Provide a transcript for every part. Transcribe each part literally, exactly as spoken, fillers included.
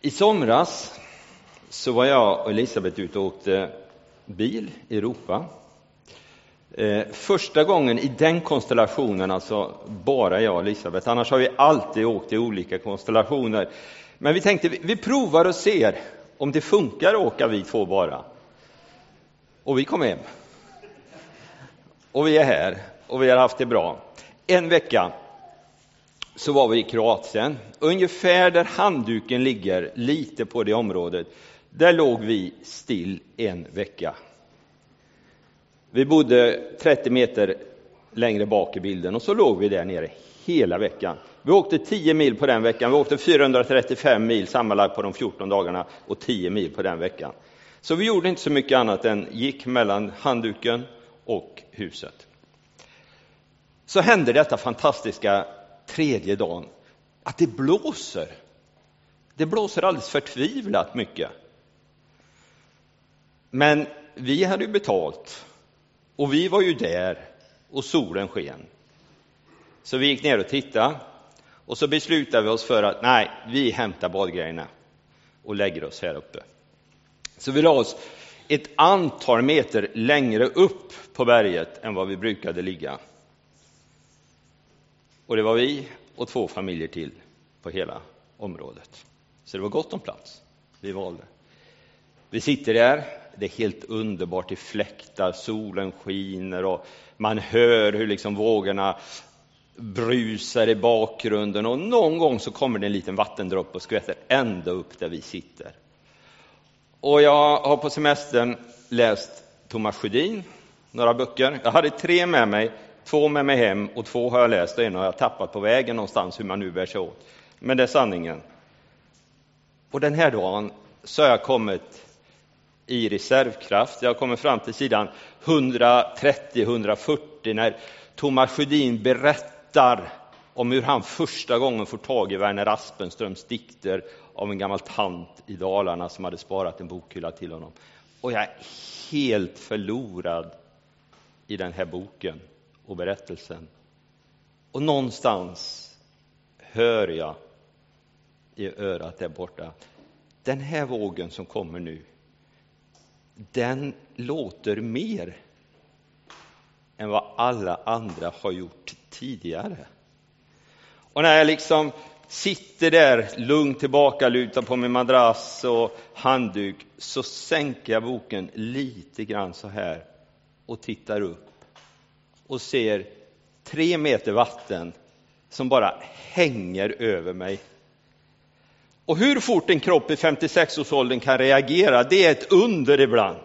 I somras så var jag och Elisabeth ute och åkte bil i Europa. Första gången i den konstellationen, alltså bara jag och Elisabeth. Annars har vi alltid åkt i olika konstellationer. Men vi tänkte, vi provar och ser om det funkar att åka vi två bara. Och vi kom hem. Och vi är här. Och vi har haft det bra. En vecka så var vi i Kroatien. Ungefär där handduken ligger, lite på det området. Där låg vi still en vecka. Vi bodde trettio meter längre bak i bilden och så låg vi där nere hela veckan. Vi åkte tio mil på den veckan. Vi åkte fyrahundratrettiofem mil sammanlagt på de fjorton dagarna och tio mil på den veckan. Så vi gjorde inte så mycket annat än gick mellan handduken och huset. Så hände detta fantastiska tredje dagen att det blåser. Det blåser alldeles förtvivlat mycket. Men vi hade ju betalt. Och vi var ju där och solen sken. Så vi gick ner och tittade. Och så beslutade vi oss för att nej, vi hämtar badgrejerna och lägger oss här uppe. Så vi la oss ett antal meter längre upp på berget än vad vi brukade ligga. Och det var vi och två familjer till på hela området. Så det var gott om plats. Vi valde. Vi sitter där. Det är helt underbart, det fläktar, solen skiner och man hör hur liksom vågorna brusar i bakgrunden. Och någon gång så kommer det en liten vattendropp och skvätter ända upp där vi sitter. Och jag har på semestern läst Thomas Hedin, några böcker. Jag hade tre med mig, två med mig hem och två har jag läst och en har jag tappat på vägen någonstans hur man nu bär sig åt. Men det är sanningen. Och den här dagen så har jag kommit i reservkraft. Jag kommer fram till sidan etthundratrettio etthundrafyrtio när Thomas Hedin berättar om hur han första gången får tag i Werner Aspenströms dikter av en gammal tant i Dalarna som hade sparat en bokhylla till honom. Och jag är helt förlorad i den här boken och berättelsen. Och någonstans hör jag i örat där borta, den här vågen som kommer nu, den låter mer än vad alla andra har gjort tidigare. Och när jag liksom sitter där lugnt tillbaka, lutar på min madrass och handduk, så sänker jag boken lite grann så här och tittar upp och ser tre meter vatten som bara hänger över mig. Och hur fort en kropp i femtiosex års åldern kan reagera, det är ett under ibland.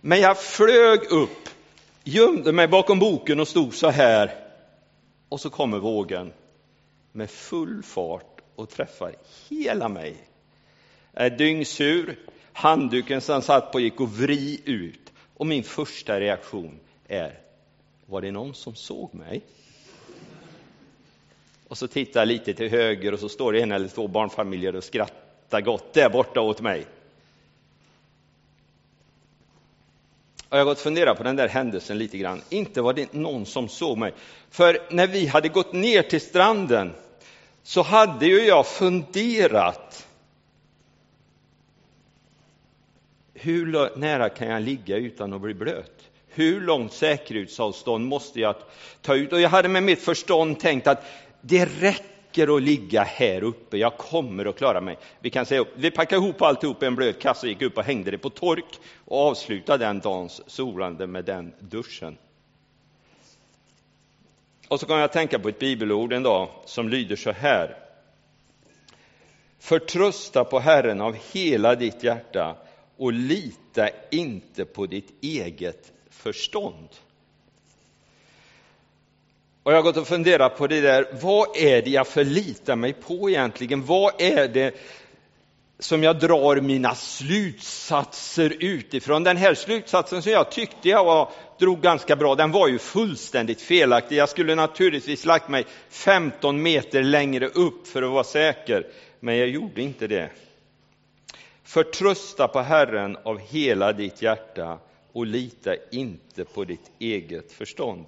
Men jag flög upp, gömde mig bakom boken och stod så här. Och så kommer vågen med full fart och träffar hela mig. Jag är dyngsur, handduken som satt på gick och vri ut. Och min första reaktion är, var det någon som såg mig? Och så tittar jag lite till höger och så står det en eller två barnfamiljer och skrattar gott där borta åt mig. Och jag har gått och funderat på den där händelsen lite grann. Inte var det någon som såg mig. För när vi hade gått ner till stranden så hade ju jag funderat. Hur nära kan jag ligga utan att bli blöt? Hur långt säkerhetsavstånd måste jag ta ut? Och jag hade med mitt förstånd tänkt att det räcker att ligga här uppe. Jag kommer att klara mig. Vi kan säga, vi packade ihop alltihop i en blöt kasse och gick upp och hängde det på tork. Och avslutade den dans solande med den duschen. Och så kom jag att tänka på ett bibelord en dag som lyder så här. Förtrösta på Herren av hela ditt hjärta och lita inte på ditt eget förstånd. Och jag har gått och funderat på det där. Vad är det jag förlitar mig på egentligen? Vad är det som jag drar mina slutsatser utifrån? Den här slutsatsen som jag tyckte jag var, drog ganska bra, den var ju fullständigt felaktig. Jag skulle naturligtvis lagt mig femton meter längre upp för att vara säker. Men jag gjorde inte det. Förtrösta på Herren av hela ditt hjärta och lita inte på ditt eget förstånd.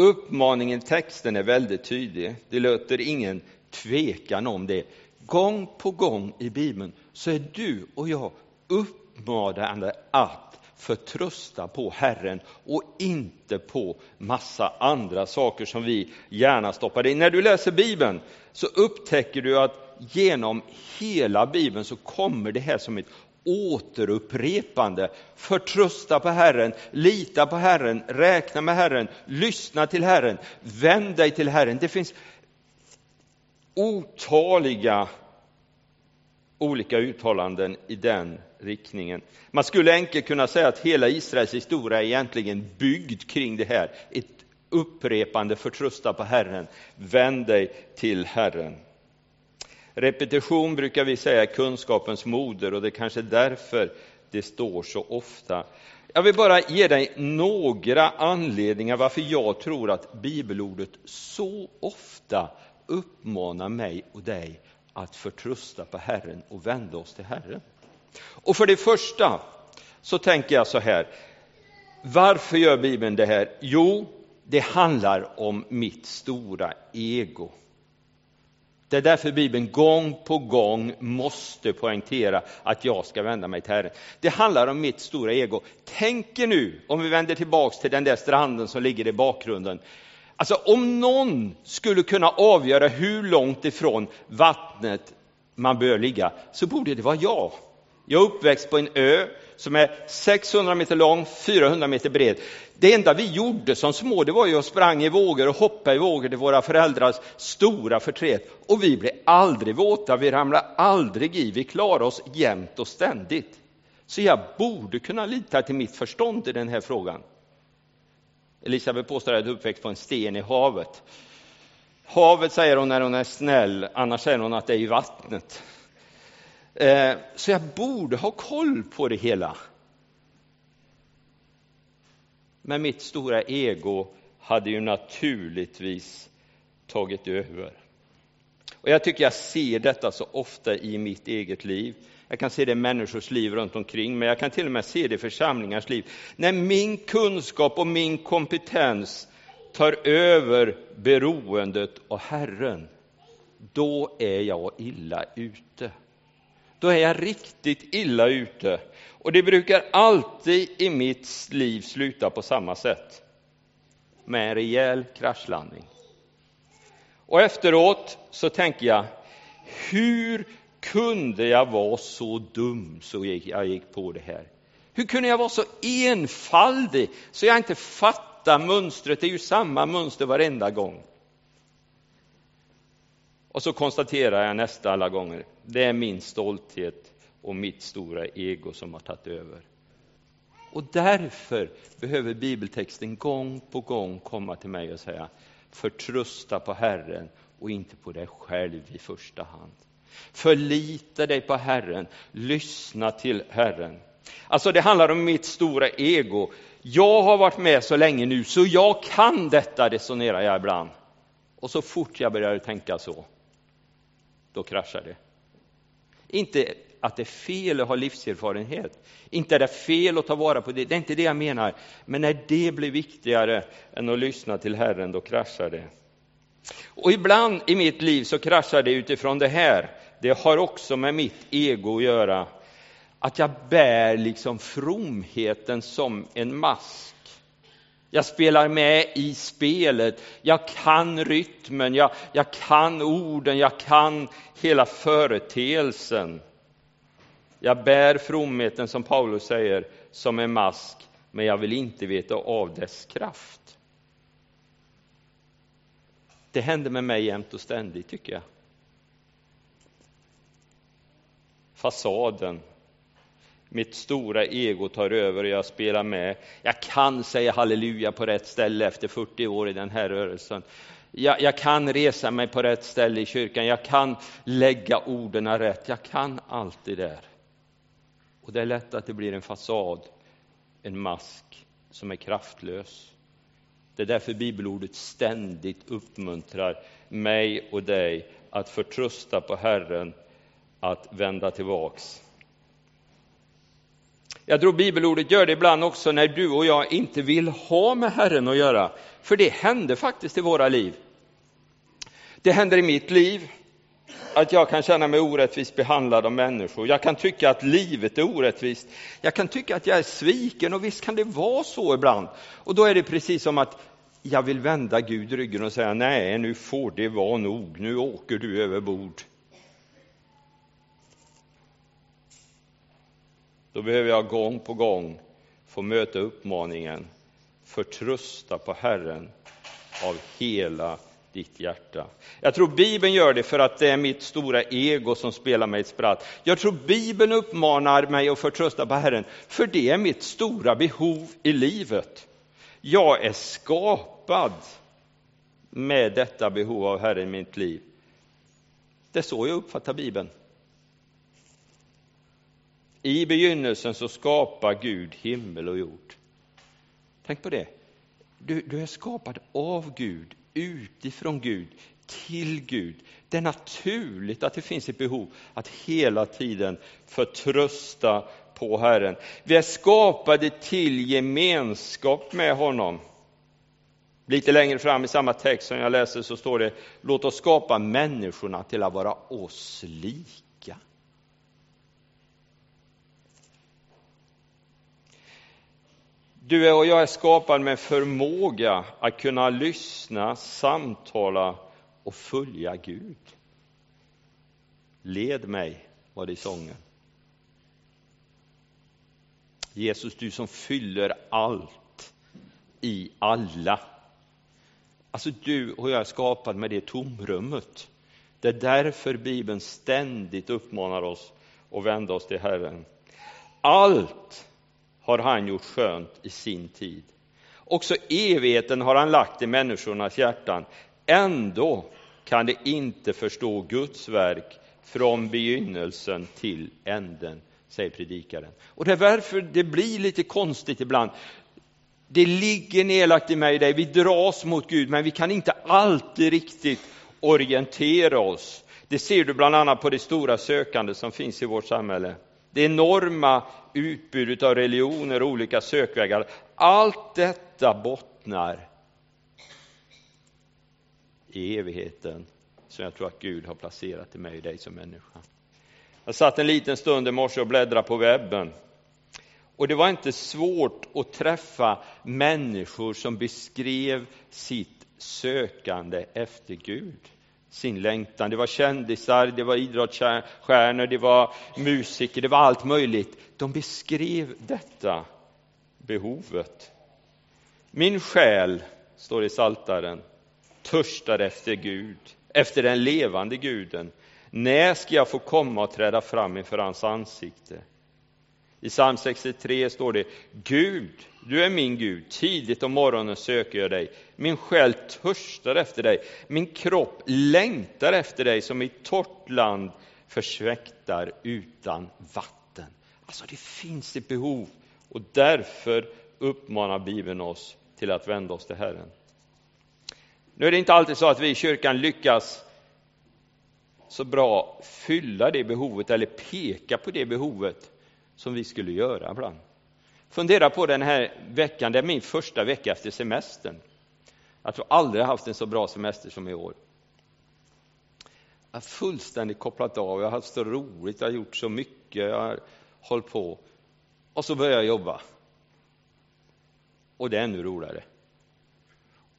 Uppmaningen i texten är väldigt tydlig. Det låter ingen tvekan om det. gång på gång i Bibeln så är du och jag uppmanade att förtrösta på Herren och inte på massa andra saker som vi gärna stoppar in. När du läser Bibeln så upptäcker du att genom hela Bibeln så kommer det här som ett återupprepande. Förtrösta på Herren, lita på Herren, räkna med Herren, lyssna till Herren, vänd dig till Herren. Det finns otaliga olika uttalanden i den riktningen. Man skulle enkelt kunna säga att hela Israels historia är egentligen byggd kring det här. Ett upprepande, förtrösta på Herren, vänd dig till Herren. Repetition brukar vi säga är kunskapens moder, och det är kanske därför det står så ofta. Jag vill bara ge dig några anledningar varför jag tror att bibelordet så ofta uppmanar mig och dig att förtrösta på Herren och vända oss till Herren. Och för det första så tänker jag så här. Varför gör Bibeln det här? Jo, det handlar om mitt stora ego. Det är därför Bibeln gång på gång måste poängtera att jag ska vända mig till Herren. Det handlar om mitt stora ego. Tänk er nu, om vi vänder tillbaks till den där stranden som ligger i bakgrunden. Alltså om någon skulle kunna avgöra hur långt ifrån vattnet man bör ligga, så borde det vara jag. Jag är uppväxt på en ö som är sexhundra meter lång, fyrahundra meter bred. Det enda vi gjorde som små, det var ju att sprang i vågor och hoppa i vågor till våra föräldrars stora förtret. Och vi blev aldrig våta, vi ramlade aldrig i, vi klarade oss jämt och ständigt. Så jag borde kunna lita till mitt förstånd i den här frågan. Elisabeth påstår att jag är uppväxt på en sten i havet. Havet säger hon när hon är snäll, annars säger hon att det är i vattnet. Så jag borde ha koll på det hela. Men mitt stora ego hade ju naturligtvis tagit över. Och jag tycker jag ser detta så ofta i mitt eget liv. Jag kan se det i människors liv runt omkring, men jag kan till och med se det i församlingars liv. När min kunskap och min kompetens tar över beroendet av Herren, då är jag illa ute. Då är jag riktigt illa ute. Och det brukar alltid i mitt liv sluta på samma sätt. Med en rejäl kraschlandning. Och efteråt så tänker jag, hur kunde jag vara så dum så jag gick på det här? Hur kunde jag vara så enfaldig så jag inte fattar mönstret? Det är ju samma mönster varenda gång. Och så konstaterar jag nästa alla gånger. Det är min stolthet och mitt stora ego som har tagit över. Och därför behöver bibeltexten gång på gång komma till mig och säga: förtrösta på Herren och inte på dig själv i första hand. Förlita dig på Herren, lyssna till Herren. Alltså det handlar om mitt stora ego. Jag har varit med så länge nu så jag kan detta, resonerar jag ibland. Och så fort jag börjar tänka så, då kraschar det. Inte att det är fel att ha livserfarenhet. Inte är det fel att ta vara på det. Det är inte det jag menar. Men när det blir viktigare än att lyssna till Herren, då kraschar det. Och ibland i mitt liv så kraschar det utifrån det här. Det har också med mitt ego att göra. Att jag bär liksom fromheten som en mask. Jag spelar med i spelet. Jag kan rytmen, jag, jag kan orden, jag kan hela företeelsen. Jag bär fromheten, som Paulus säger, som en mask, men jag vill inte veta av dess kraft. Det händer med mig jämt och ständigt, tycker jag. Fasaden. Mitt stora ego tar över och jag spelar med. Jag kan säga halleluja på rätt ställe efter fyrtio år i den här rörelsen. Jag, jag kan resa mig på rätt ställe i kyrkan. Jag kan lägga orden rätt. Jag kan alltid där. Och det är lätt att det blir en fasad, en mask som är kraftlös. Det är därför bibelordet ständigt uppmuntrar mig och dig att förtrösta på Herren, att vända tillbaks. Jag tror bibelordet gör det ibland också när du och jag inte vill ha med Herren att göra. För det händer faktiskt i våra liv. Det händer i mitt liv. att jag kan känna mig orättvist behandlad av människor. Jag kan tycka att livet är orättvist. Jag kan tycka att jag är sviken, och visst kan det vara så ibland. Och då är det precis som att jag vill vända Gud ryggen och säga, nej, nu får det vara nog, nu åker du över bord. Då behöver jag gång på gång få möta uppmaningen, förtrösta på Herren av hela ditt hjärta. Jag tror Bibeln gör det för att det är mitt stora ego som spelar mig ett spratt. Jag tror Bibeln uppmanar mig att förtrösta på Herren, för det är mitt stora behov i livet. Jag är skapad med detta behov av Herren i mitt liv. Det är så jag uppfattar Bibeln. I begynnelsen så skapar Gud himmel och jord. Tänk på det. Du, du är skapad av Gud, utifrån Gud, till Gud. Det är naturligt att det finns ett behov att hela tiden förtrösta på Herren. Vi är skapade till gemenskap med honom. Lite längre fram i samma text som jag läser så står det, låt oss skapa människorna till att vara oss lika. Du och jag är skapad med förmåga att kunna lyssna, samtala och följa Gud. Led mig, var det i sången. Jesus, du som fyller allt i alla. Alltså du och jag är skapad med det tomrummet. Det är därför Bibeln ständigt uppmanar oss att vända oss till Herren. Allt har han gjort skönt i sin tid. Också evigheten har han lagt i människornas hjärtan. Ändå kan de inte förstå Guds verk från begynnelsen till änden, säger predikaren. Och det är därför det blir lite konstigt ibland. Det ligger nedlagt i mig och dig. Vi dras mot Gud, men vi kan inte alltid riktigt orientera oss. Det ser du bland annat på det stora sökande som finns i vårt samhälle. Det enorma utbudet av religioner och olika sökvägar. Allt detta bottnar i evigheten som jag tror att Gud har placerat i mig och dig som människa. Jag satt en liten stund i morse och bläddrade på webben. Och det var inte svårt att träffa människor som beskrev sitt sökande efter Gud. Sin längtan. Det var kändisar, det var idrottsstjärnor, det var musiker, det var allt möjligt. De beskrev detta behovet. Min själ, står i Psaltaren, törstar efter Gud, efter den levande Guden. När ska jag få komma och träda fram inför hans ansikte? I psalm sextiotre står det, Gud, du är min Gud, tidigt om morgonen söker jag dig. Min själ törstar efter dig, min kropp längtar efter dig som i torrt land försväktar utan vatten. Alltså det finns ett behov, och därför uppmanar Bibeln oss till att vända oss till Herren. Nu är det inte alltid så att vi i kyrkan lyckas så bra fylla det behovet eller peka på det behovet som vi skulle göra ibland. Fundera på den här veckan. Det är min första vecka efter semestern. Jag tror aldrig haft en så bra semester som i år. Jag har fullständigt kopplat av. Jag har haft så roligt. Jag har gjort så mycket. Jag har hållit på. Och så börjar jag jobba. Och det är ännu roligare.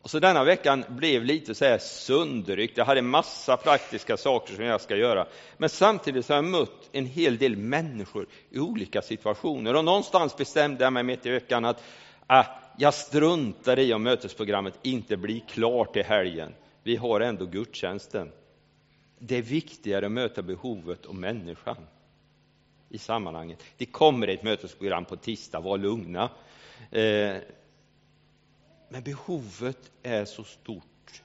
Och så denna veckan blev lite så här sönderryckt. Jag hade massa praktiska saker som jag ska göra. Men samtidigt så har jag mött en hel del människor i olika situationer. Och någonstans bestämde jag mig mitt i veckan att äh, jag struntar i om mötesprogrammet inte blir klart i helgen. Vi har ändå gudstjänsten. Det är viktigare att möta behovet och människan i sammanhanget. Det kommer ett mötesprogram på tisdag, var lugna. Eh, Men behovet är så stort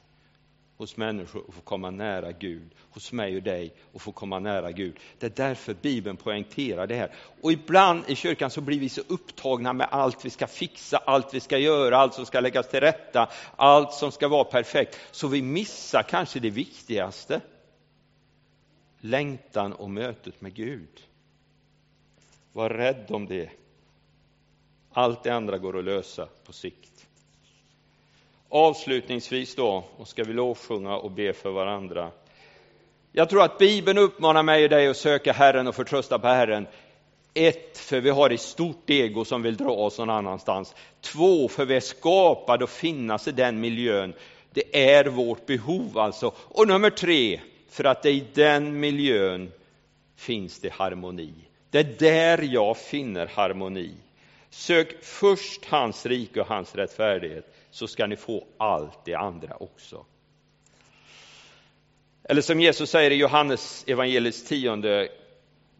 hos människor att få komma nära Gud. Hos mig och dig att få komma nära Gud. Det är därför Bibeln poängterar det här. Och ibland i kyrkan så blir vi så upptagna med allt vi ska fixa, allt vi ska göra, allt som ska läggas till rätta, allt som ska vara perfekt. Så vi missar kanske det viktigaste. Längtan och mötet med Gud. Var rädd om det. Allt det andra går att lösa på sikt. Avslutningsvis då, och ska vi lovsjunga och be för varandra. Jag tror att Bibeln uppmanar mig och dig att söka Herren och förtrösta på Herren. Ett, för vi har ett stort ego som vill dra oss någon annanstans. Två, för vi är skapade och finnas i den miljön. Det är vårt behov alltså. Och nummer tre, för att det i den miljön finns det harmoni. Det är där jag finner harmoni. Sök först hans rike och hans rättfärdighet, så ska ni få allt det andra också. Eller som Jesus säger i Johannes evangelis tionde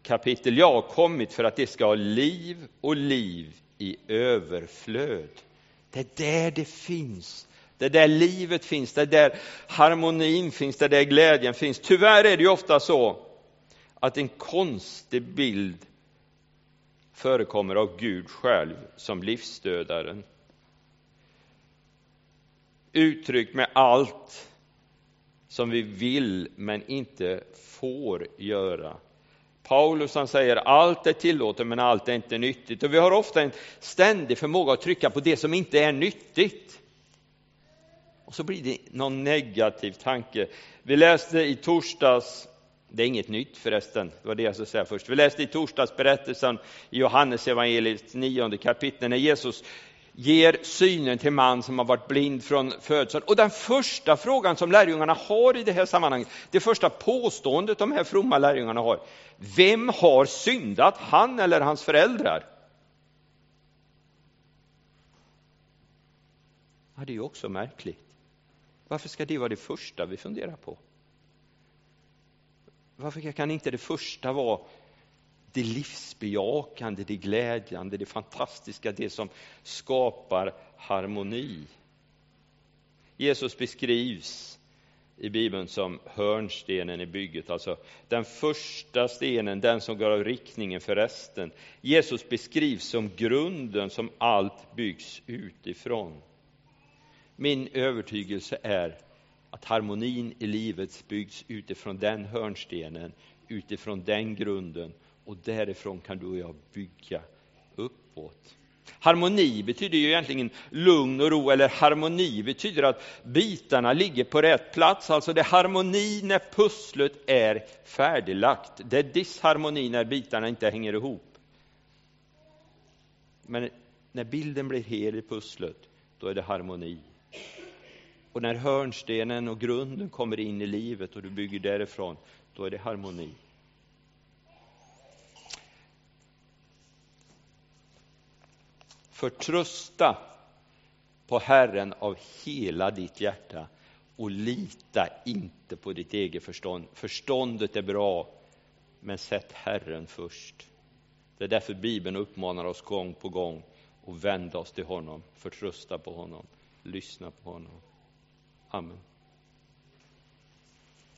kapitel: jag har kommit för att det ska ha liv och liv i överflöd. Det är där det finns. Det är där livet finns. Det är där harmonin finns. Det är där glädjen finns. Tyvärr är det ju ofta så att en konstig bild förekommer av Gud själv som livsstödaren, uttryckt med allt som vi vill men inte får göra. Paulus, han säger: allt är tillåtet men allt är inte nyttigt. Och vi har ofta en ständig förmåga att trycka på det som inte är nyttigt. Och så blir det någon negativ tanke. Vi läste i torsdags, det är inget nytt förresten, det var det jag skulle säga först. Vi läste i torsdags berättelsen i Johannes evangeliets nionde kapitel, när Jesus ger synen till man som har varit blind från födseln. Och den första frågan som lärjungarna har i det här sammanhanget, det första påståendet de här fromma lärjungarna har: vem har syndat, han eller hans föräldrar? Ja, det är ju också märkligt. Varför ska det vara det första vi funderar på? Varför kan inte det första vara det livsbejakande, det glädjande, det fantastiska, det som skapar harmoni? Jesus beskrivs i Bibeln som hörnstenen i bygget, alltså den första stenen, den som gav riktningen för resten. Jesus beskrivs som grunden som allt byggs utifrån. Min övertygelse är att harmonin i livet byggs utifrån den hörnstenen, utifrån den grunden. Och därifrån kan du och jag bygga uppåt. Harmoni betyder ju egentligen lugn och ro. Eller harmoni betyder att bitarna ligger på rätt plats. Alltså det är harmoni när pusslet är färdiglagt. Det är disharmoni när bitarna inte hänger ihop. Men när bilden blir hel i pusslet, då är det harmoni. Och när hörnstenen och grunden kommer in i livet och du bygger därifrån, då är det harmoni. Förtrösta på Herren av hela ditt hjärta och lita inte på ditt eget förstånd. Förståndet är bra, men sätt Herren först. Det är därför Bibeln uppmanar oss gång på gång att vända oss till honom, förtrösta på honom, lyssna på honom. Amen.